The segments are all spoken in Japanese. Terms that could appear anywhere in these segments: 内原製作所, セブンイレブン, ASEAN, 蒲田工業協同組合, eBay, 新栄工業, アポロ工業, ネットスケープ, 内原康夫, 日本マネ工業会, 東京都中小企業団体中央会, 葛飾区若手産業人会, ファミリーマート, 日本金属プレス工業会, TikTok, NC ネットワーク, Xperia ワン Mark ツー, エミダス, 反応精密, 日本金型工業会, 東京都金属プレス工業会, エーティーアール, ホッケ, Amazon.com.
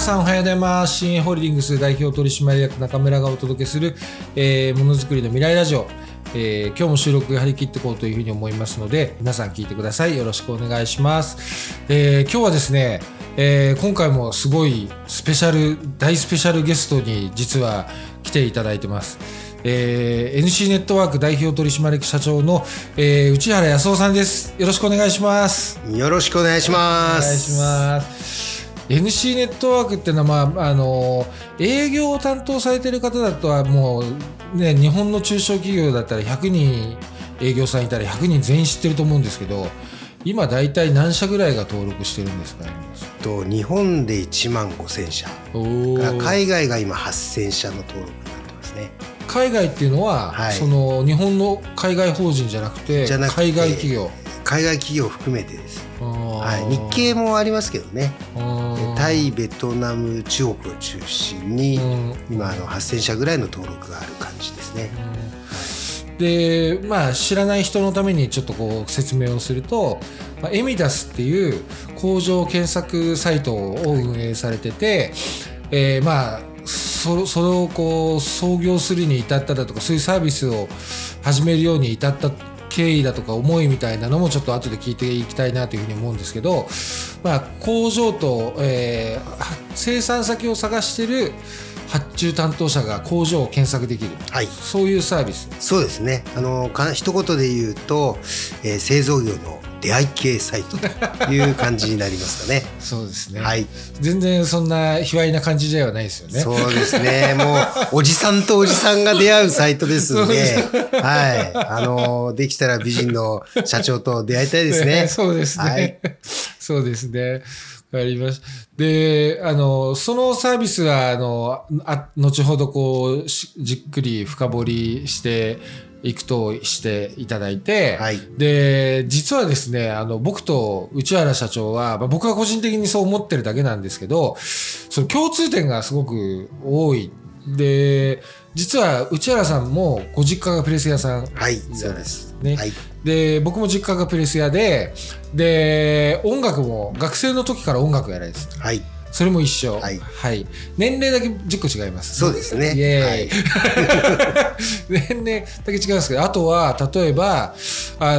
さんおはようございます。新ホールディングス代表取締役中村がお届けする、ものづくりの未来ラジオ、今日も収録張り切っていこうというふうに思いますので、皆さん聞いてください。よろしくお願いします。今日はですね、今回もすごい大スペシャルゲストに実は来ていただいてます。NC ネットワーク代表取締役社長の、内原康夫さんです。よろしくお願いします。よろしくお願いします。お願いします。 NC ネットワークっていうのは、営業を担当されている方だとはもう、ね、日本の中小企業だったら100人営業さんいたら100人全員知ってると思うんですけど、今だいたい何社ぐらいが登録してるんですか？日本で1万5000社、海外が今8000社の登録になってますね。海外っていうのは、はい、その日本の海外法人じゃなくて、海外企業を含めてです。はい、日系もありますけどね。タイ、ベトナム、中国を中心に今8000社ぐらいの登録がある感じですね。で、知らない人のためにちょっとこう説明をすると、エミダスっていう工場検索サイトを運営されてて、それをこう創業するに至っただとか、そういうサービスを始めるように至った経緯だとか思いみたいなのもちょっと後で聞いていきたいなというふうに思うんですけど、工場と、生産先を探している発注担当者が工場を検索できる、はい、そういうサービス。そうですね。一言で言うと、製造業の出会い系サイトという感じになりますかね。そうですね、はい、全然そんな卑猥な感じではないですよね。そうですね。もうおじさんとおじさんが出会うサイトですので、はい、できたら美人の社長と出会いたいですね。そうですね、はい、そうですね。わかりました。で、そのサービスは後ほどこうじっくり深掘りしていくとしていただいて、はい、で実はですね、僕と内原社長は、僕は個人的にそう思ってるだけなんですけど、その共通点がすごく多い。で実は内原さんもご実家がプレス屋さんじゃないですね。はい、そうです。はい、で僕も実家がプレス屋で、音楽も学生の時から音楽やられてた。はい、それも一緒。はい、はい、年齢だけ10個違います。そうですね、イエーイ、はい、年齢だけ違うんですけど、あとは例えばラ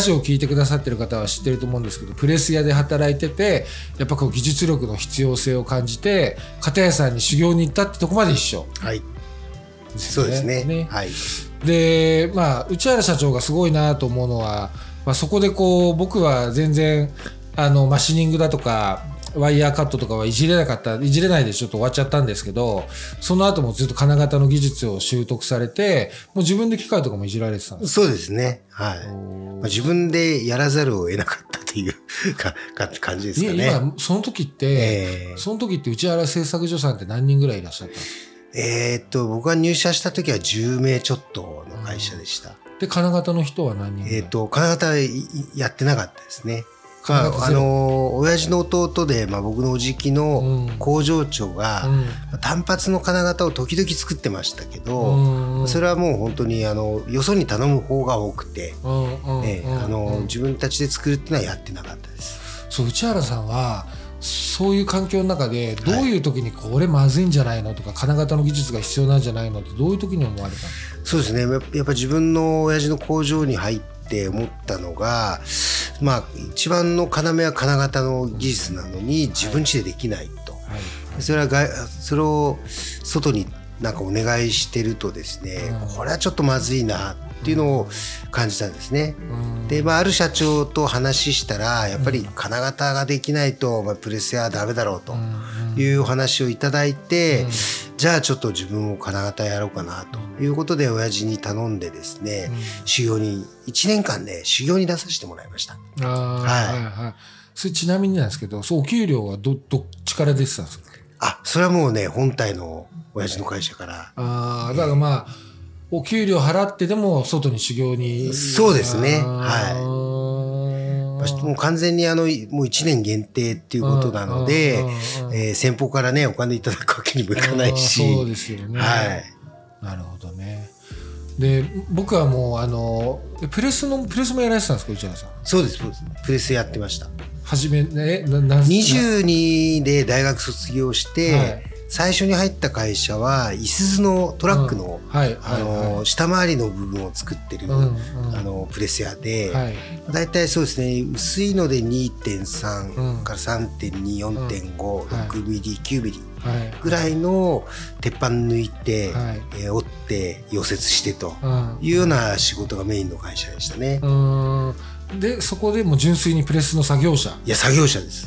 ジオを聞いてくださってる方は知ってると思うんですけど、プレス屋で働いてて、やっぱこう技術力の必要性を感じて片屋さんに修行に行ったってとこまで一緒。はい、そうですね。はい、で内原社長がすごいなと思うのは、そこでこう僕は全然マシニングだとかワイヤーカットとかはいじれないでちょっと終わっちゃったんですけど、その後もずっと金型の技術を習得されて、もう自分で機械とかもいじられてたんですか？そうですね。はい。自分でやらざるを得なかったという感じですかね。今その時って内原製作所さんって何人ぐらいいらっしゃったんですか？僕が入社した時は10名ちょっとの会社でした。で、金型の人は何人ぐらい？金型やってなかったですね。親父の弟で、僕のおじきの工場長が単発の金型を時々作ってましたけど、それはもう本当によそに頼む方が多くて、自分たちで作るっていうのはやってなかったです。そう、内原さんはそういう環境の中でどういう時にこれまずいんじゃないのとか、金型の技術が必要なんじゃないのってどういう時に思われたの？そうですね、やっぱ自分の親父の工場に入って思ったのが、一番の要は金型の技術なのに自分ちでできないと、はい、それを外になんかお願いしてるとですね、これはちょっとまずいなっていうのを感じたんですね。で、ある社長と話したら、やっぱり金型ができないと、プレス屋はダメだろうというお話をいただいて、じゃあちょっと自分も金型やろうかなということで親父に頼んでですね、修行に1年間ね、修行に出させてもらいました。はいはい、それちなみになんですけど、お給料はどっちから出てたんですか？それはもうね、本体の親父の会社から。だからお給料払ってでも外に修行に。そうですね。もう完全にもう1年限定っていうことなので、先方からねお金いただくわけにもいかないし。そうですよね。はい、なるほどね。で僕はもうプレスもやられてたんですか、内原さん？そうです、プレスやってました。初めね、22で大学卒業して、はい、最初に入った会社はいすゞのトラックの、うんはいはいはい、下回りの部分を作ってる、うんうん、プレス屋で、はい、だいたいそうですね、薄いので 2.3 から 3.2、うん、4.5、6ミリ、9ミリぐらいの鉄板抜いて、はい折って溶接してというような仕事がメインの会社でしたね、うんうんでそこでもう純粋にプレスの作業者作業者です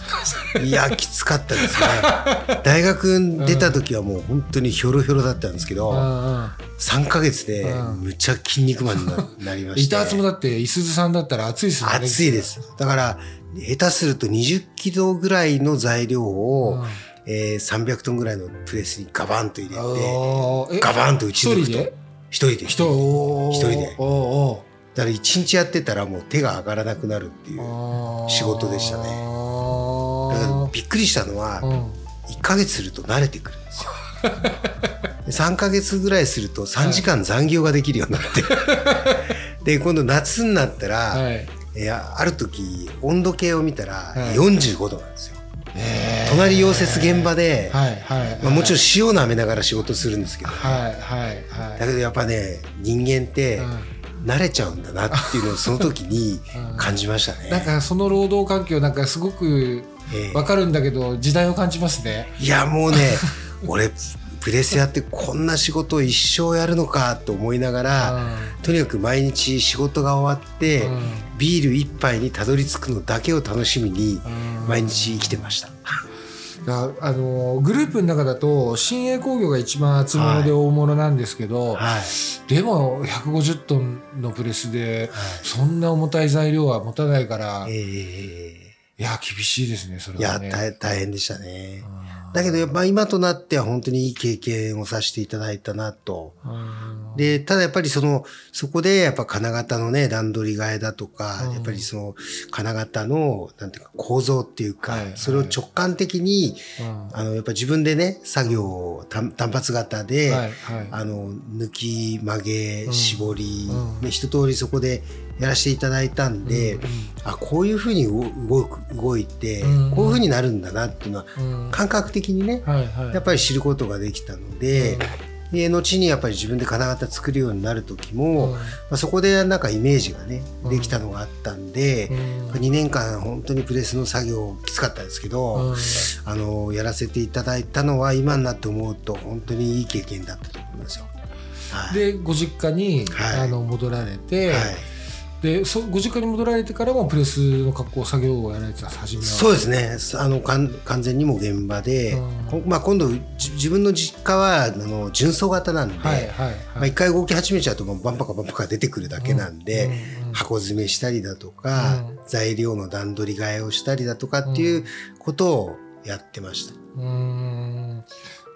いやきつかったですね大学出た時はもう本当にひょろひょろだったんですけど、うん、3ヶ月でむちゃ筋肉マンになりました板厚もだっていすゞさんだったら熱いですよね熱いですだから下手すると20キロぐらいの材料を、うん300トンぐらいのプレスにガバンと入れてガバンと打ち抜くと一人でだから1日やってたらもう手が上がらなくなるっていう仕事でしたね。だからびっくりしたのは1ヶ月すると慣れてくるんですよ3ヶ月ぐらいすると3時間残業ができるようになってで今度夏になったら、はい、ある時温度計を見たら45度なんですよ、隣溶接現場で、もちろん塩を舐めながら仕事するんですけど、ねはいはいはい、だけどやっぱね人間って、はい慣れちゃうんだなっていうのをその時に感じましたねなんかその労働環境なんかすごく分かるんだけど時代を感じますねいやもうね俺プレスやってこんな仕事を一生やるのかと思いながらとにかく毎日仕事が終わってビール一杯にたどり着くのだけを楽しみに毎日生きてましたグループの中だと新栄工業が一番厚物で大物なんですけど、はいはい、でも150トンのプレスでそんな重たい材料は持たないから、いや厳しいですねそれはねいや大変でしたねだけど、まあ、今となっては本当にいい経験をさせていただいたなとでただやっぱりそこでやっぱ金型のね段取り替えだとかやっぱりその金型のなんていうか構造っていうか、はいはい、それを直感的に、うん、やっぱ自分でね作業を単発型で、はいはい、抜き曲げ絞り、うんね、一通りそこでやらせていただいたんで、うんうん、こういうふうに動いて、うんうん、こういうふうになるんだなっていうのは、うん、感覚的にね、はいはい、やっぱり知ることができたので、うん、で後にやっぱり自分で金型作るようになる時も、うんまあ、そこでなんかイメージがねできたのがあったんで、うん、2年間本当にプレスの作業きつかったですけど、うん、やらせていただいたのは今になって思うと本当にいい経験だったと思いますよ、はい、でご実家に、はい、戻られて、はいでご実家に戻られてからもプレスの格好作業をやられてた初めはそうですね完全にも現場で、まあ、今度自分の実家は純層型なんで一、はいはいまあ、回動き始めちゃうとバンパカバンパカ出てくるだけなんで、うんうんうん、箱詰めしたりだとか、うん、材料の段取り替えをしたりだとかっていうことをやってました、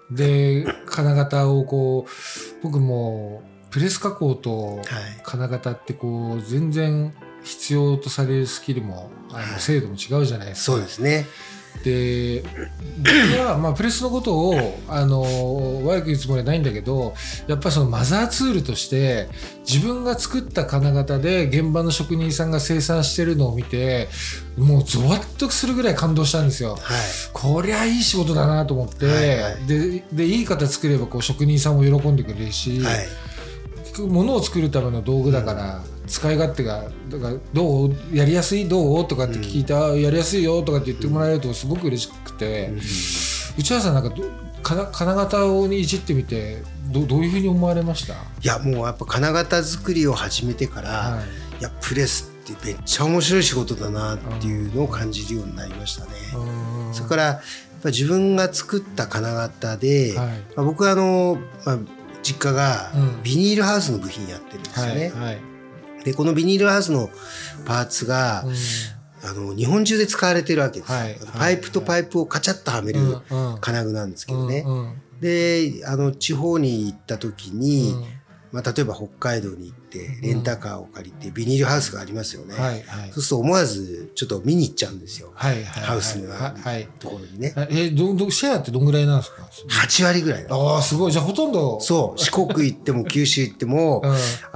で金型をこう僕もプレス加工と金型ってこう全然必要とされるスキルも精度も違うじゃないですか、はい、そうですねで僕はまあプレスのことを悪く言うつもりはないんだけどやっぱりそのマザーツールとして自分が作った金型で現場の職人さんが生産してるのを見てもうゾワッとするぐらい感動したんですよ、はい、こりゃいい仕事だなと思って、はいはい、でいい型作ればこう職人さんも喜んでくれるし、はい物を作るための道具だから使い勝手がだからどうやりやすいどうとかって聞いた、うん、やりやすいよとかって言ってもらえるとすごく嬉しくて、うん、内原さんなんか金型をいじってみてどういうふうに思われました？いやもうやっぱ金型作りを始めてから、はい、いやプレスってめっちゃ面白い仕事だなっていうのを感じるようになりましたね、うん、それからやっぱ自分が作った金型で、はいまあ、僕は実家がビニールハウスの部品やってるんですよね、うんはいはい、でこのビニールハウスのパーツが、うん、日本中で使われてるわけです、はい、パイプとパイプをカチャッとはめる金具なんですけどね、うんうん、で地方に行った時に、うんまあ、例えば北海道に行ってレンタカーを借りてビニールハウスがありますよね、うんはいはい、そうすると思わずちょっと見に行っちゃうんですよ、はいはいはい、ハウスのところにね、はいはい、シェアってどんぐらいなんですか？8割ぐらいだ。ああすごい。じゃあほとんどそう四国行っても九州行っても、う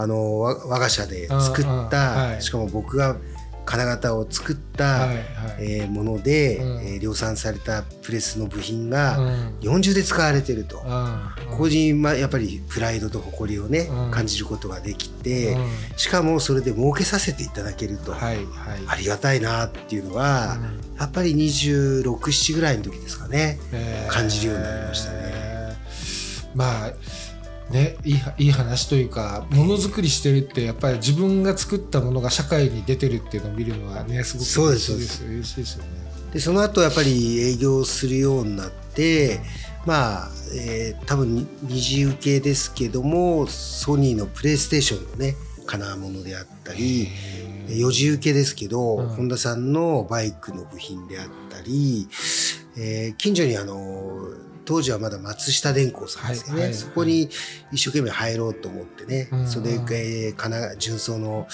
ん、我が社で作った、はい、しかも僕が金型を作ったもので、量産されたプレスの部品が日本中で使われてると、ここにやっぱりプライドと誇りをね感じることができて、しかもそれで儲けさせていただけるとありがたいなっていうのはやっぱり26、27ぐらいの時ですかね、感じるようになりましたね。まあね、いい話というか、ものづくりしてるってやっぱり自分が作ったものが社会に出てるっていうのを見るのはねすごく嬉しいですよね。でその後やっぱり営業するようになって、まあ多分二次受けですけどもソニーのプレイステーションのね金物であったり、四次受けですけど、本田さんのバイクの部品であったり、近所に当時はまだ松下電工さんですよね、そこに一生懸命入ろうと思ってね、それで純装の、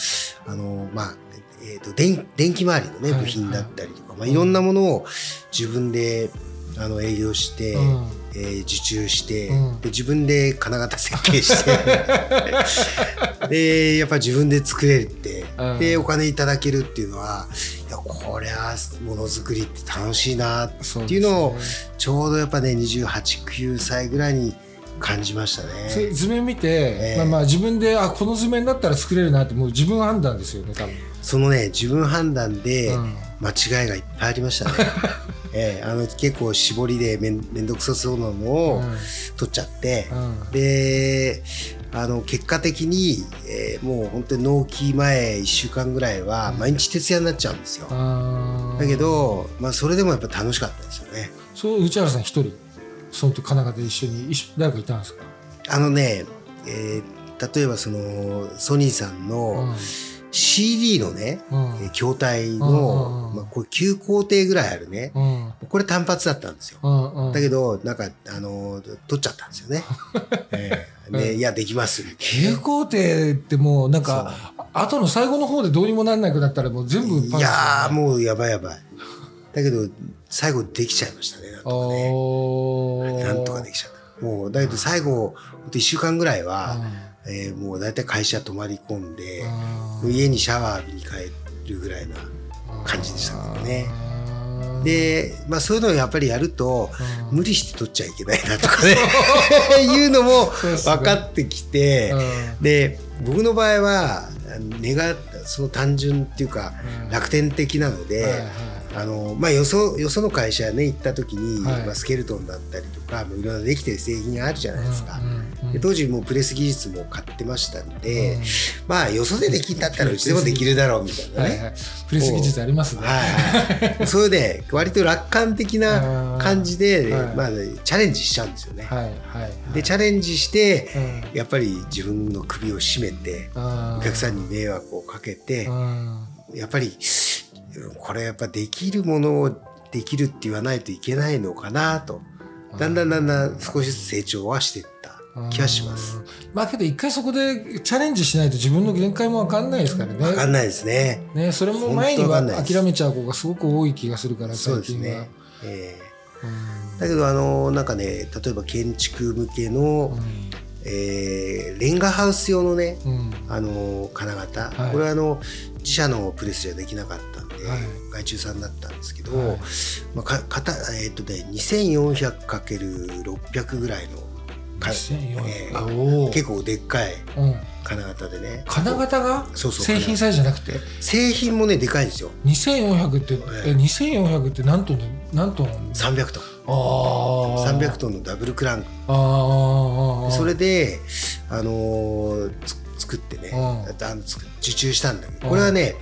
電気周りの、ね、部品だったりとか、いろんなものを自分で営業して、受注して、で自分で金型設計してでやっぱり自分で作れるって、でお金いただけるっていうのは、いやこれはものづくりって楽しいなっていうのをちょうどやっぱね28、9歳ぐらいに感じましたね。それ図面見て、自分でこの図面だったら作れるなってもう自分判断ですよね多分。そのね自分判断で間違いがいっぱいありましたね結構絞りでめんどくさそうなのを取っちゃって、で結果的に、もう本当に納期前1週間ぐらいは毎日徹夜になっちゃうんですよ、だけど、それでもやっぱ楽しかったですよね。そう内原さん一人その時神奈川で一緒に誰かいたんですか？例えばそのソニーさんの、CD のね、筐体の、これ9工程ぐらいあるね、これ単発だったんですよ、だけどなんか取っちゃったんですよねでいやできますみたいな。9工程ってもうなんか後の最後の方でどうにもなんなくなったらもう全部パンツ、いやもうやばいだけど最後できちゃいましたね。なんとかできちゃったもう。だけど最後1週間ぐらいは、もうだいたい会社泊まり込んで家にシャワー浴びに帰るぐらいな感じでしたからね。で、そういうのをやっぱりやると無理して取っちゃいけないなとかねいうのも分かってきて、で僕の場合は根がその単純っていうか楽天的なので、よその会社ね行った時に、スケルトンだったりとかいろんなできてる製品があるじゃないですか、で当時もうプレス技術も買ってましたので、よそでできるんだったらうちでもできるだろうみたいなね、プレス技術ありますね、それで割と楽観的な感じでチャレンジしちゃうんですよね、でチャレンジして、やっぱり自分の首を絞めてお客さんに迷惑をかけて、やっぱりこれやっぱできるものをできるって言わないといけないのかなと、だんだん少しずつ成長はしていった気はします。けど一回そこでチャレンジしないと自分の限界も分かんないですからね。分かんないですね。それも前には諦めちゃう子がすごく多い気がするから最近は。そうですね、だけどなんかね、例えば建築向けの、レンガハウス用のね、金型、これは自社のプレスじゃできなかったんで、外注さんだったんですけど、2400×600 ぐらいの、結構でっかい金型でね。金型が製品サイズじゃなくて、製品もねでかいんですよ。2400って何トン？300トン。300トンのダブルクランク、それで作ってね、受注したんだけど、これはね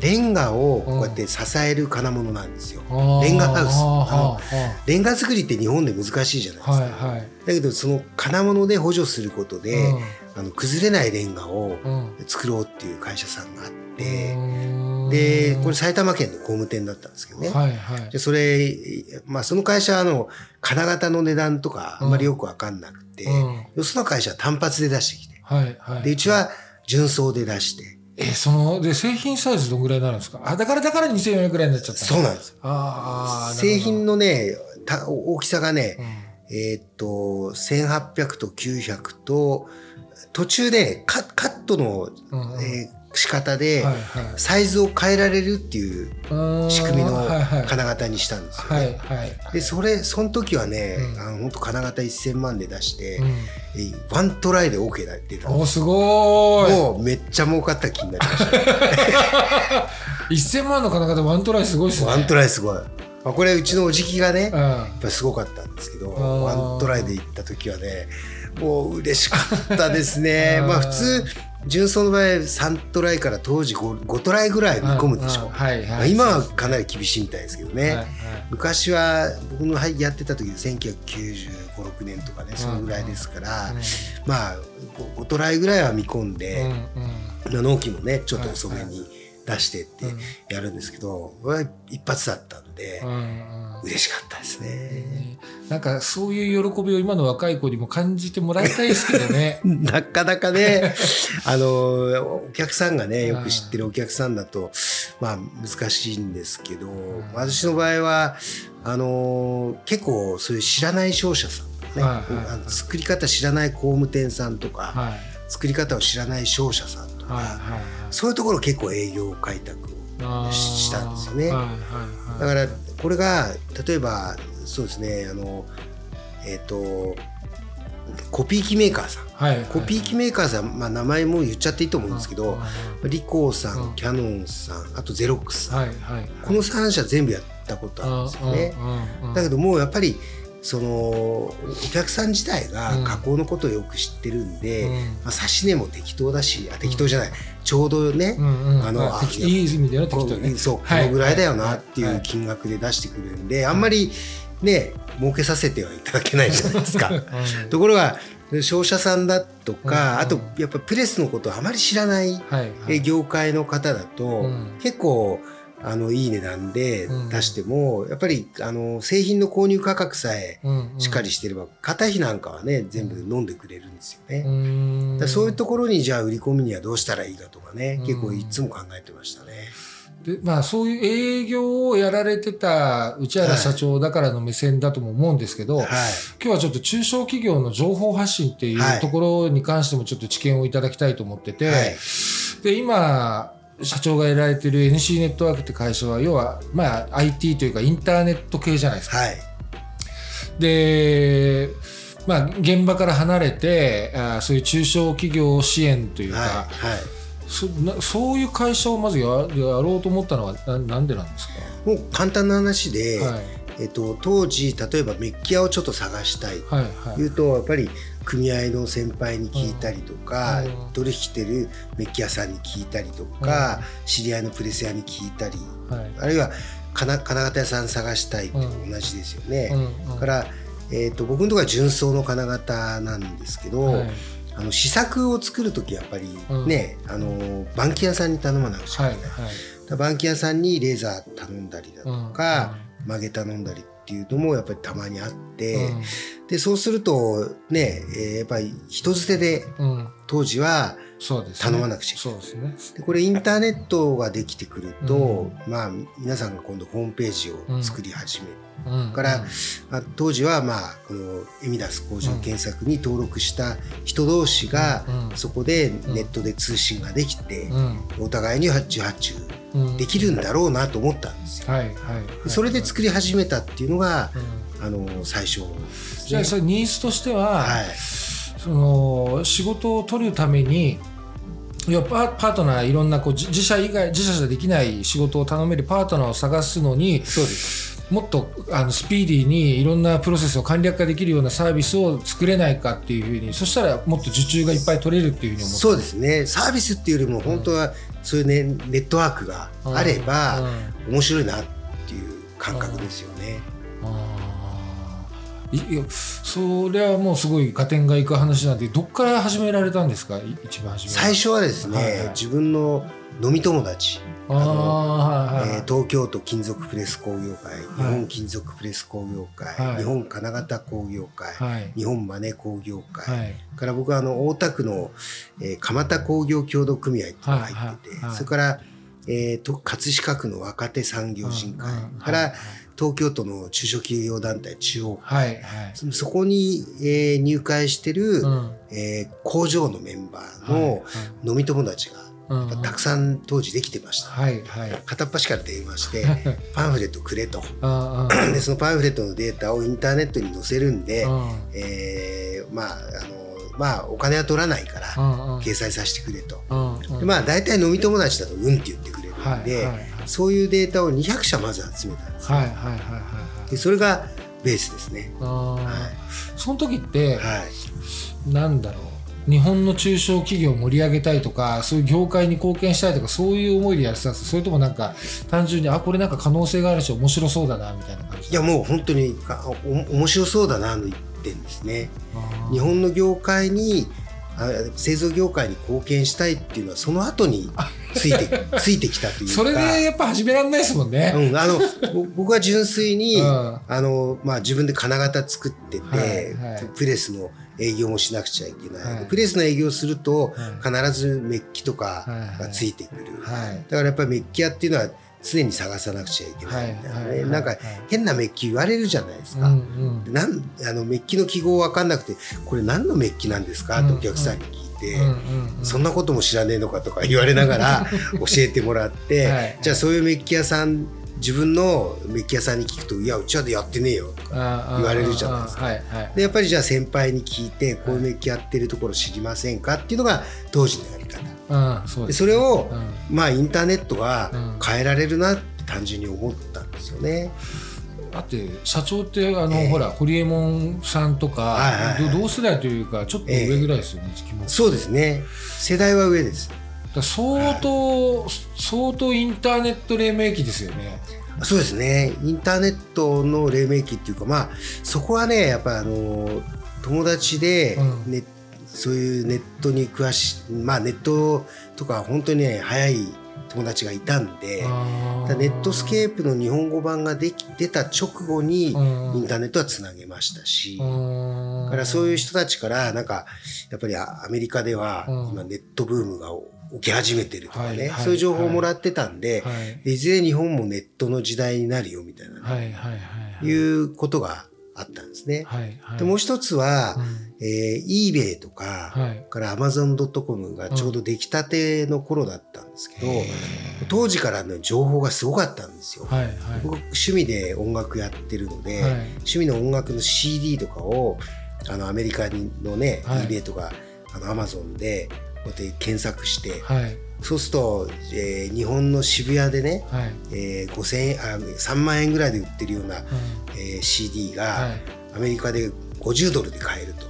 レンガをこうやって支える金物なんですよ。レンガハウス、レンガ作りって日本で難しいじゃないですか、だけどその金物で補助することで、崩れないレンガを作ろうっていう会社さんがあって、でこれ埼玉県の工務店だったんですけどね、それ、その会社は金型の値段とかあんまりよく分かんなくて、よその会社は単発で出してきて、でうちは純装で出して、で製品サイズどのぐらいになるんですか？だから2400円ぐらいになっちゃった。そうなんです。製品のね大きさがね、1800と900と、途中でカットの仕方でサイズを変えられるっていう仕組みの金型にしたんですよね。でその時はね、ほんと金型1000万で出して、ワントライで OK だって出たんです。お、すごーい。もうめっちゃ儲かった気になりました、ね、1000万の金型ワントライすごいですね。ワントライすごい。まあ、これうちのおじきがね、やっぱすごかったんですけど、ワントライで行った時はね、もう嬉しかったですね。まあ普通純走の場合3トライから当時 5トライぐらい見込むでしょ、はいはい。まあ、今はかなり厳しいみたいですけどね、はいはい、昔は僕のやってた時1995、6年とかね、そのぐらいですから、まあ5トライぐらいは見込んで、納期もねちょっと遅めに出してってやるんですけど、一発だったんで、嬉しかったですね。なんかそういう喜びを今の若い子にも感じてもらいたいですけどね。なかなかね、お客さんがね、よく知ってるお客さんだと、まあ難しいんですけど、私の場合は、結構そういう知らない商社さんね、作り方知らない工務店さんとか、作り方を知らない商社さんとか、そういうところ結構営業開拓をしたんですよね、だからこれが例えばそうですね、コピー機メーカーさん、コピー機メーカーさん、まあ、名前も言っちゃっていいと思うんですけど、リコーさん、キャノンさん、あとゼロックスさん、この3社全部やったことあるんですよね、だけどもうやっぱりそのお客さん自体が加工のことをよく知ってるんで、まあ、差し値も適当だし、適当じゃない、ちょうどね、いい意味では適当ね、そう、このぐらいだよなっていう金額で出してくるんで、あんまりね儲けさせてはいただけないじゃないですか。ところが商社さんだとか、あとやっぱプレスのことをあまり知らない業界の方だと、結構いい値段で出しても、やっぱり製品の購入価格さえしっかりしてれば、肩費なんかはね全部飲んでくれるんですよね、だそういうところにじゃあ売り込みにはどうしたらいいかとかね、結構いつも考えてましたね、でまあ、そういう営業をやられてた内原社長だからの目線だとも思うんですけど、今日はちょっと中小企業の情報発信っていうところに関してもちょっと知見をいただきたいと思ってて、で今社長がやられてる NC ネットワークって会社は要はまあ IT というかインターネット系じゃないですか、でまあ現場から離れてそういう中小企業支援というか、そういう会社をまずやろうと思ったのはなんでなんですか。もう簡単な話で、当時例えばメッキ屋をちょっと探したいというと、やっぱり組合の先輩に聞いたりとか、取引してるメッキ屋さんに聞いたりとか、知り合いのプレス屋に聞いたり、あるいは金型屋さん探したいって同じですよね、から、僕のところは純装の金型なんですけど、試作を作るときやっぱりね、板金屋さんに頼まなくちゃいけない、板金屋さんにレーザー頼んだりだとか、曲げ頼んだりっていうのもやっぱりたまにあって、でそうするとね、やっぱり人捨てで当時は頼まなくちゃいけない、でこれインターネットができてくると、まあ皆さんが今度ホームページを作り始める、から、まあ、当時はまあこのエミダス工場検索に登録した人同士がそこでネットで通信ができて、お互いに発注できるんだろうなと思ったんですよ、それで作り始めたっていうのが、最初、じゃあそれニーズとしては、その仕事を取るためにパートナーいろんなこう自社じゃできない仕事を頼めるパートナーを探すのに、そうですもっとスピーディーにいろんなプロセスを簡略化できるようなサービスを作れないかっていうふうに、そしたらもっと受注がいっぱい取れるっていうふうに思って。そうですね、サービスっていうよりも本当はそういう、ねネットワークがあれば面白いなっていう感覚ですよね、いやそれはもうすごい合点がいく話なんで、どっから始められたんですか。一番初め最初はですね、自分の飲み友達、東京都金属プレス工業会、日本金属プレス工業会、日本金型工業会、日本マネ工業会、から僕は大田区の、蒲田工業協同組合っていうのが入ってて、それから、葛飾区の若手産業人会から、東京都の中小企業団体中央会、そこに、入会してる、工場のメンバーの飲み友達がたくさん当時できてました、はいはい、片っ端から電話してパンフレットくれとでそのパンフレットのデータをインターネットに載せるんで、まあお金は取らないから掲載させてくれと、でまあ大体飲み友達だとうんって言ってくれるんで、はいはいはい、そういうデータを200社まず集めたんです、ねはいはいはいはい、でそれがベースですね。あ、はい、その時って、はい、なんだろう、日本の中小企業を盛り上げたいとか、そういう業界に貢献したいとか、そういう思いでやってたんですか？それともなんか単純にこれなんか可能性があるし面白そうだなみたいな感じ？いやもう本当に面白そうだなの一点ですね。日本の業界に、製造業界に貢献したいっていうのはその後についてきたというかそれでやっぱ始められないですもんね、うん、僕は純粋に、うんまあ、自分で金型作ってて、はいはい、プレスの営業もしなくちゃいけない、はい、プレスの営業すると必ずメッキとかがついてくる、はいはい、だからやっぱりメッキ屋っていうのは常に探さなくちゃいけないみたいなね、はいはいはい、なんか変なメッキ言われるじゃないですか、うんうん、メッキの記号分かんなくてこれ何のメッキなんですかってお客さんに聞いて、うんうんうん、そんなことも知らねえのかとか言われながら教えてもらってはい、じゃあそういうメッキ屋さん自分のメッキ屋さんに聞くといやうちはやってねえよとか言われるじゃないですか、はいはい、でやっぱりじゃあ先輩に聞いてこういうメッキやってるところ知りませんかっていうのが当時のやり方、うん、そうですね、でそれを、うんまあ、インターネットが変えられるなって単純に思ったんですよね。だって社長ってほらホリエモンさんとか、はいはいはい、同世代というかちょっと上ぐらいですよね、そうですね、世代は上です。だ相当インターネット黎明期ですよね。そうですね、インターネットの黎明期っていうか、まあそこはねやっぱ友達で、うん、そういうネットに詳しい、まあネットとか本当にね早い友達がいたんで、ネットスケープの日本語版が出た直後にインターネットはつなげましたし、だからそういう人たちからなんかやっぱりアメリカでは今ネットブームが起き始めてるとかね、はいはい、そういう情報をもらってたんで、はい、いずれ日本もネットの時代になるよみたいな、ねはいはいはい、いうことがあったんですね、はいはい、でもう一つは、うんeBay とか、はい、から Amazon.com がちょうど出来たての頃だったんですけど、うん、当時からの情報がすごかったんですよ、はいはい、僕趣味で音楽やってるので、はい、趣味の音楽の CD とかをアメリカのね、はい、eBay とかAmazon でこうやって検索して、はい、そうすると、日本の渋谷でね、はい3万円ぐらいで売ってるような、はいCD が、はい、アメリカで$50で買えると、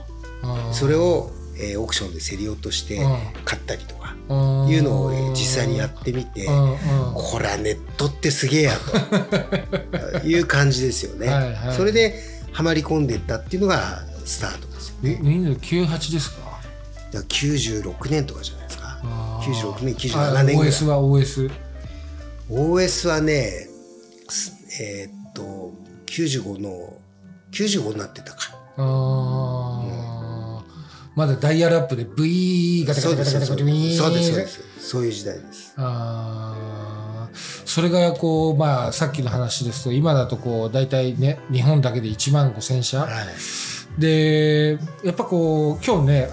それを、オークションで競り落として買ったりとかいうのを、実際にやってみて、これはネットってすげえやという感じですよねはい、はい、それではまり込んでいったっていうのがスタートですよね。98ですか？96年とかじゃないですか。96年97年ぐらい。 OS は OS はね95になってたか。あ、うん、まだダイヤルアップで V ガタガタガタガタガタガタ。そうですそうです、そういう時代です。それがこう、まあ、さっきの話ですと今だとこう大体ね日本だけで15,000社、はいでやっぱこう今日ね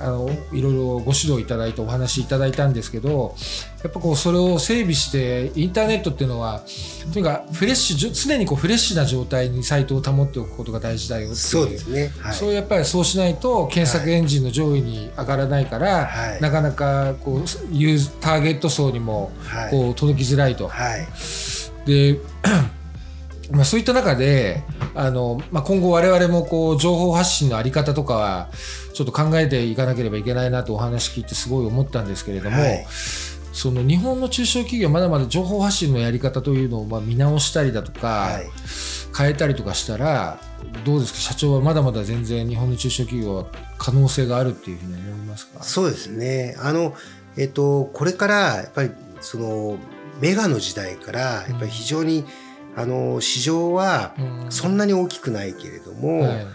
いろいろご指導いただいてお話しいただいたんですけど、やっぱこうそれを整備してインターネットっていうのはとにかくフレッシュ、常にこうフレッシュな状態にサイトを保っておくことが大事だよっていう。そうですね、はい、そうやっぱりそうしないと検索エンジンの上位に上がらないから、はい、なかなかこうターゲット層にもこう届きづらいと、はいはい、でまあ、そういった中でまあ、今後我々もこう情報発信の在り方とかはちょっと考えていかなければいけないなとお話聞いてすごい思ったんですけれども、はい、その日本の中小企業はまだまだ情報発信のやり方というのをまあ見直したりだとか、はい、変えたりとかしたらどうですか？社長はまだまだ全然日本の中小企業は可能性があるっていうふうに思いますか？そうですね、これからやっぱりそのメガの時代からやっぱり非常に、うん、市場はそんなに大きくないけれども、はい、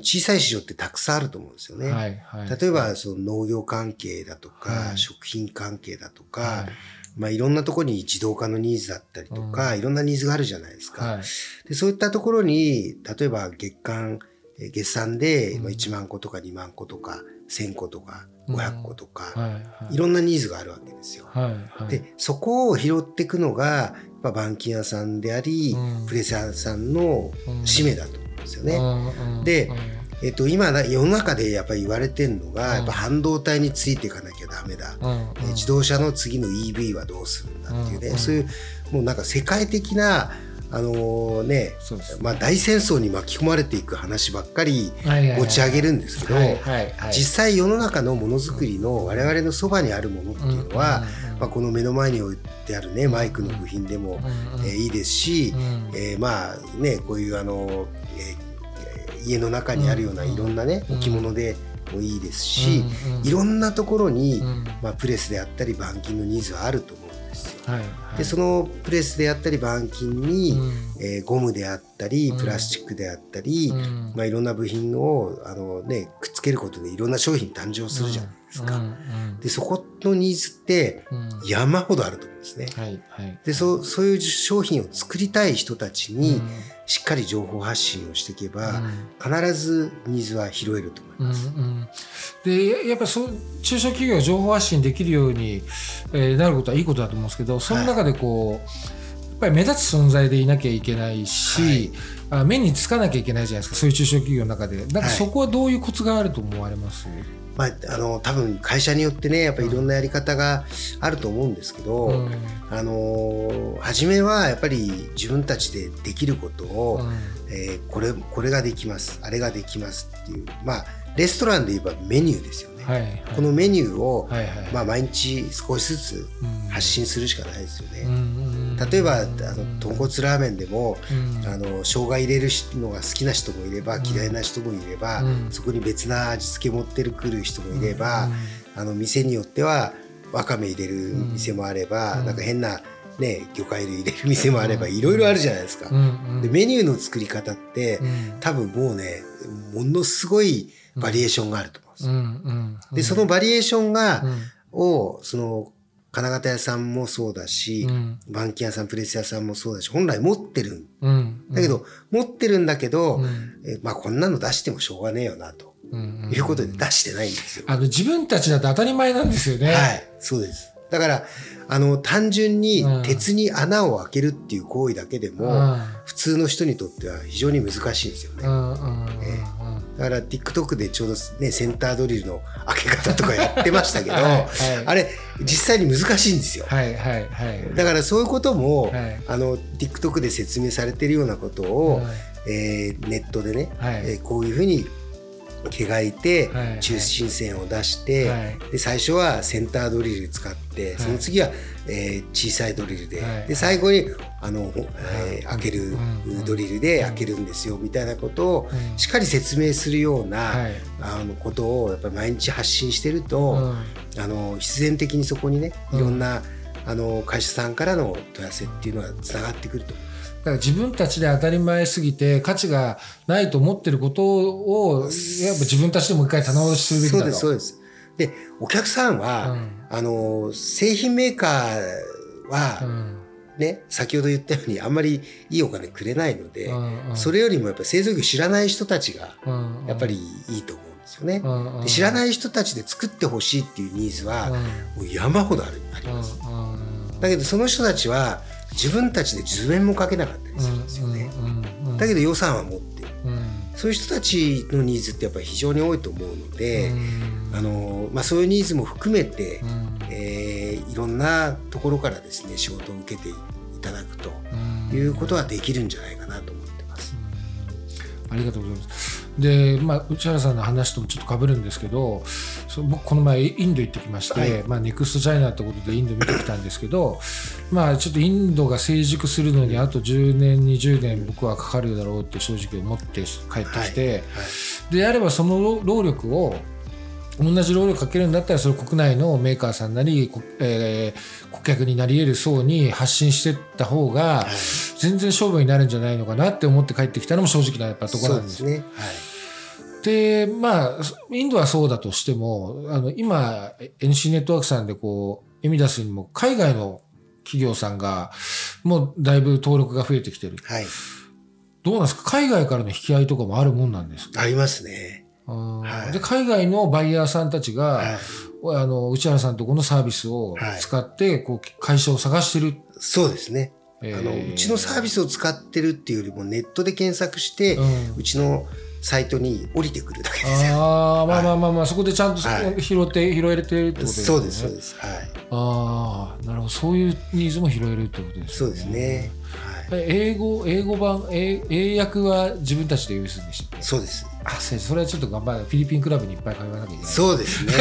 小さい市場ってたくさんあると思うんですよね、はいはい、例えばその農業関係だとか、はい、食品関係だとか、はいまあ、いろんなところに自動化のニーズだったりとか、うん、いろんなニーズがあるじゃないですか、はい、でそういったところに例えば月間月産で1万個とか2万個とか1000個とか500個とか、はいはい、いろんなニーズがあるわけですよ、はいはい、でそこを拾っていくのがやっぱ板金屋さんであり、うん、プレス屋さんの使命だと思うんですよね、うん、で、今世の中でやっぱり言われてるのが、うん、やっぱ半導体についていかなきゃダメだ、うん、自動車の次の EV はどうするんだっていうね、うん、そういうもうなんか世界的なねまあ、大戦争に巻き込まれていく話ばっかり持ち上げるんですけど、実際世の中のものづくりの我々のそばにあるものっていうのは、まあ、この目の前に置いてあるねマイクの部品でもいいですし、まあねこういう家の中にあるようないろんなね置物でもいいですし、いろんなところに、まあ、プレスであったり板金のニーズはあると思う。はいはい、でそのプレスであったり板金に、ゴムであったりプラスチックであったり、まあ、いろんな部品をね、くっつけることでいろんな商品誕生するじゃないですか、でそこのニーズって山ほどあると思うんですね、はいはい、で そういう商品を作りたい人たちにしっかり情報発信をしていけば、必ずニーズは拾えると思います、でやっぱり中小企業が情報発信できるようになることはいいことだと思うんですけど、その中でこう、やっぱり目立つ存在でいなきゃいけないし、目につかなきゃいけないじゃないですか、そういう中小企業の中で。なんかそこはどういうコツがあると思われます？まあ、多分会社によってねやっぱりいろんなやり方があると思うんですけど、初めはやっぱり自分たちでできることを、これができますあれができますっていう、まあレストランで言えばメニューですよね、はいはい、このメニューを、はいはいまあ、毎日少しずつ発信するしかないですよね、例えば豚骨ラーメンでも、生姜入れるのが好きな人もいれば嫌いな人もいれば、そこに別な味付け持ってくる人もいれば、店によってはわかめ入れる店もあれば、なんか変なね、魚介類入れる店もあればいろいろあるじゃないですか、でメニューの作り方って、多分もうねものすごいバリエーションがあると思うんですよ。でそのバリエーションが、その金型屋さんもそうだし、板金屋さんプレス屋さんもそうだし本来持ってるん、だけど持ってるんだけど、まあ、こんなの出してもしょうがねえよなと、いうことで出してないんですよ。自分たちだと当たり前なんですよね。はい、そうです。だから単純に鉄に穴を開けるっていう行為だけでも、普通の人にとっては非常に難しいんですよね。だから TikTok でちょうど、ね、センタードリルの開け方とかやってましたけど、あれ実際に難しいんですよ、だからそういうことも、TikTok で説明されてるようなことを、ネットでね、こういうふうに毛がいて中心線を出して、で最初はセンタードリル使って、その次は、小さいドリルで、で最後に開けるドリルで開けるんですよみたいなことをしっかり説明するような、ことをやっぱり毎日発信してると、必然的にそこにねいろんな、会社さんからの問い合わせっていうのはつながってくると。だから自分たちで当たり前すぎて価値がないと思ってることをやっぱ自分たちでもう一回棚卸しするべきだと。そうですそうです。でお客さんは、製品メーカーは、ね、先ほど言ったようにあんまりいいお金くれないので、それよりもやっぱ製造業知らない人たちがやっぱりいいと思うんですよね、で知らない人たちで作ってほしいっていうニーズは、もう山ほどあります、だけどその人たちは自分たちで図面も描けなかったりするんですよね、だけど予算は持ってる、そういう人たちのニーズってやっぱり非常に多いと思うので、まあ、そういうニーズも含めて、いろんなところからですね仕事を受けていただくということはできるんじゃないかなと思ってます、ありがとうございます。で、まあ、内原さんの話ともちょっと被るんですけど、僕この前インド行ってきまして、まあ、ネクストチャイナってことでインド見てきたんですけど、まあ、ちょっとインドが成熟するのにあと10年20年僕はかかるだろうって正直思って帰ってきて、であればその労力を同じ労力かけるんだったらそれ国内のメーカーさんなり、顧客になり得る層に発信していった方が全然勝負になるんじゃないのかなって思って帰ってきたのも正直なやっぱところなんですよ。そうですね、でまあ、インドはそうだとしても今 NC ネットワークさんでこうエミダスにも海外の企業さんがもうだいぶ登録が増えてきてる、どうなんですか海外からの引き合いとかもあるもんなんですか？ありますね。はい、で海外のバイヤーさんたちが、はい、内原さんとこのサービスを使ってこう会社を探してる、はい、そうですね、うちのサービスを使ってるっていうよりもネットで検索して、うちのサイトに降りてくるだけですよ。あ、まあまあまあまあ、そこでちゃんと拾えれてるってことですね。そうですそうです。はい。ああ、なるほど、そういうニーズも拾えるってことですね。そうですね。はい、英語版英訳は自分たちで用意するんでしたっけ？そうです。あ、それはちょっと頑張る。フィリピンクラブにいっぱい通わなきゃいけない。そうですね。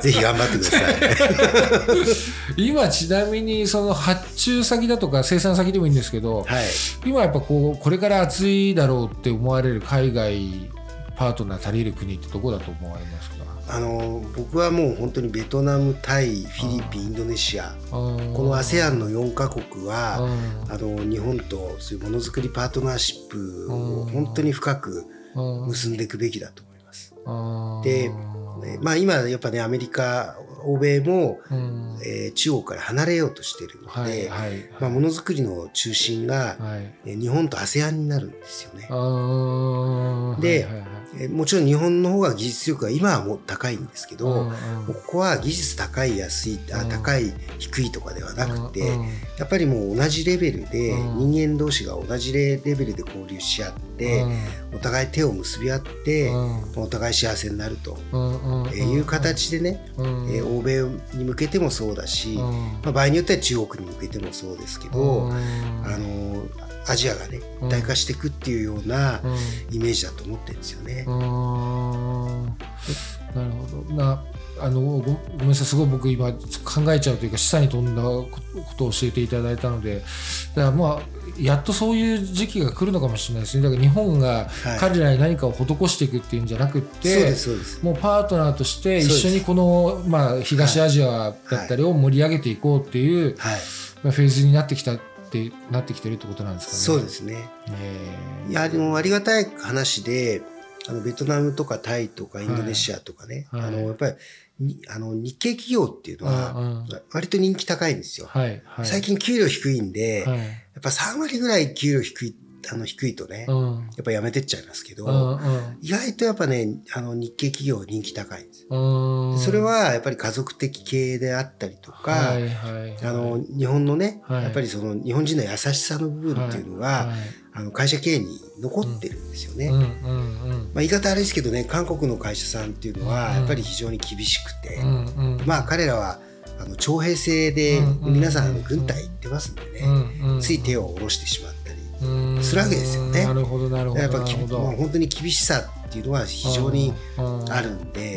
ぜひ頑張ってください。今ちなみにその発注先だとか生産先でもいいんですけど、はい、今やっぱこれから暑いだろうって思われる海外パートナー足りる国ってどこだと思われますか？僕はもう本当にベトナム、タイ、フィリピン、インドネシア、この ASEAN の4カ国は日本とそういうものづくりパートナーシップを本当に深く結んでいくべきだと思います。で、まあ、今やっぱねアメリカ欧米も、中国から離れようとしているので、はいはい、まあ、ものづくりの中心が、はい、日本と ASEAN になるんですよね。あ、で、はいはいはい、もちろん日本の方が技術力は今はもう高いんですけど、ここは技術高い安い、高い低いとかではなくて、やっぱりもう同じレベルで人間同士が同じレベルで交流し合ってお互い手を結び合ってお互い幸せになるという形でね、欧米に向けてもそうだし、まあ、場合によっては中国に向けてもそうですけど、アジアがね一体化していくっていうようなイメージだと思ってるんですよね。なるほどな。ごめんなさい、すごい僕今考えちゃうというか下に飛んだことを教えていただいたので、だからまあやっとそういう時期が来るのかもしれないですね。だから日本が彼らに何かを施していくっていうんじゃなくって、はい、そうですそうです、もうパートナーとして一緒にこの、まあ、東アジアだったりを盛り上げていこうっていう、はいはい、まあ、フェーズになってきたってなってきてるってことなんですかね。そうですね。いや、でもありがたい話でベトナムとかタイとかインドネシアとかね、はいはい、やっぱり日系企業っていうのは割と人気高いんですよ、はいはい、最近給料低いんで、はい、やっぱ3割ぐらい給料低いとね、やっぱやめてっちゃいますけど、意外とやっぱね日系企業人気高いんですよ。それはやっぱり家族的経営であったりとか、はいはいはい、日本のね、はい、やっぱりその日本人の優しさの部分っていうのが、はいはい、会社経営に残ってるんですよね、まあ、言い方あれですけどね、韓国の会社さんっていうのはやっぱり非常に厳しくて、まあ彼らは徴兵制で皆さん軍隊行ってますんでね、つい手を下ろしてしまったりするわけですよね。なるほどなるほど。やっぱり本当に厳しさっていうのは非常にあるんで、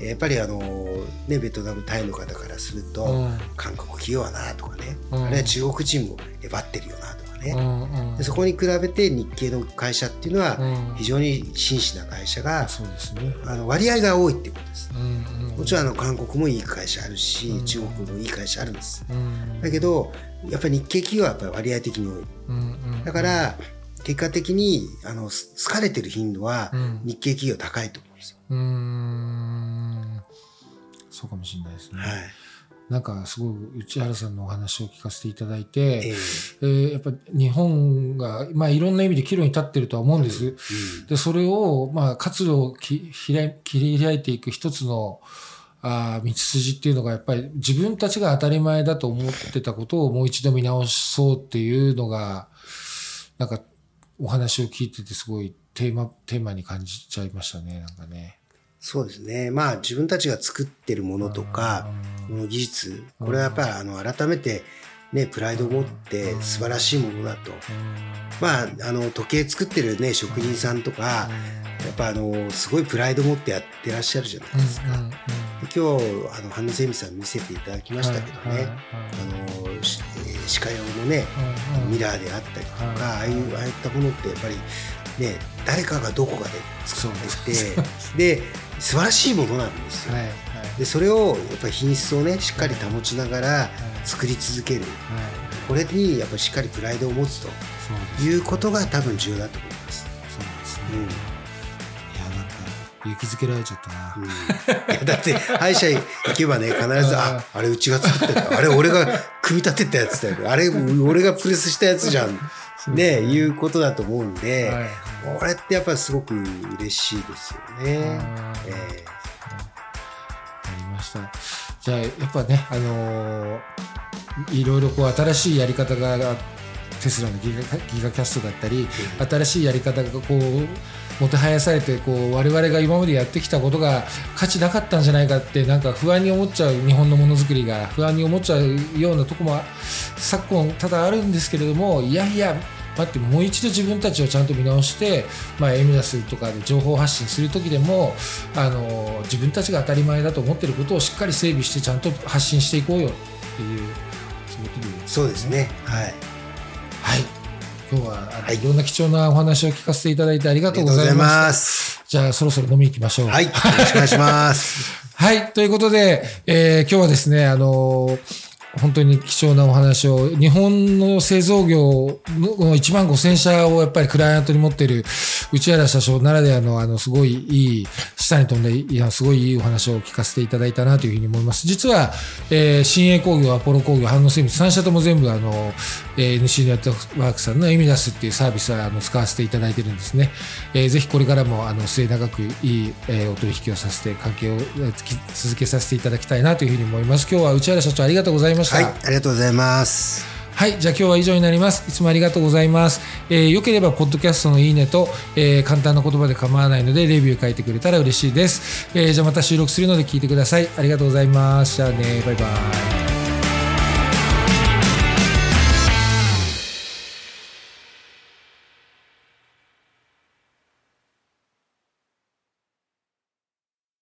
やっぱりね、ベトナムタイの方からすると韓国企業はなとかね、あれは中国人もえばってるよなとかね、でそこに比べて日系の会社っていうのは非常に真摯な会社が、そうですね、割合が多いっていうことです、もちろん韓国もいい会社あるし、中国もいい会社あるんです、だけどやっぱり日系企業はやっぱり割合的に多い、だから結果的に好かれてる頻度は日系企業高いと思うんですよ、そうかもしれないですね、はい、なんかすごい内原さんのお話を聞かせていただいて、やっぱ日本が、まあ、いろんな意味で岐路に立ってるとは思うんです、でそれを、まあ、活路を切り開いていく一つの道筋っていうのがやっぱり自分たちが当たり前だと思ってたことをもう一度見直そうっていうのがなんかお話を聞いててすごいテーマに感じちゃいましたね。なんかね、そうですね、まあ、自分たちが作ってるものとか技術、これはやっぱり改めて、ね、プライドを持って素晴らしいものだと、まあ、時計作ってる、ね、職人さんとかやっぱすごいプライドを持ってやってらっしゃるじゃないですか。今日半野セミさん見せていただきましたけどね、歯科用のねミラーであったりとか、ああいったものってやっぱりね、誰かがどこかで作ってて、で素晴らしいものなんですよ、はいはい、でそれをやっぱり品質をねしっかり保ちながら作り続ける、はいはい、これにやっぱりしっかりプライドを持つということが多分重要だと思います。そうですね、いやなんか勇気づけられちゃったな、いやだって歯医者行けばね必ずあれうちが作ってた、あれ俺が組み立てたやつだよ、あれ俺がプレスしたやつじゃんね、いうことだと思うんで、はい、これってやっぱりすごく嬉しいですよね。ありました。じゃあやっぱね、いろいろこう新しいやり方がテスラのギガキャストだったり、新しいやり方がこうもてはやされて、こう我々が今までやってきたことが価値なかったんじゃないかって、なんか不安に思っちゃう、日本のものづくりが不安に思っちゃうようなとこも昨今多々あるんですけれども、いやいや待って、もう一度自分たちをちゃんと見直して、エミダスとかで情報発信する時でも、自分たちが当たり前だと思っていることをしっかり整備して、ちゃんと発信していこうよっていうそうですね。はいはい、今日ははい、いろんな貴重なお話を聞かせていただいてありがとうございます。じゃあそろそろ飲み行きましょう。はい、よろしくお願いします。はい、ということで、今日はですね、本当に貴重なお話を、日本の製造業の1万5000社をやっぱりクライアントに持っている内原社長ならではの、すごいいい、下に飛んですごいいいお話を聞かせていただいたなというふうに思います。実は、新栄工業、アポロ工業、反応精密3社とも全部NC ネットワークさんのエミダスっていうサービスは使わせていただいてるんですね。ぜひこれからも末永くいい、お取引をさせて、関係を続けさせていただきたいなというふうに思います。今日は内原社長ありがとうございました。はい、ありがとうございます。はい、じゃあ今日は以上になります。いつもありがとうございます。良ければポッドキャストのいいねと、簡単な言葉で構わないのでレビュー書いてくれたら嬉しいです。じゃあまた収録するので聞いてください。ありがとうございます。じゃあね、バイバイ。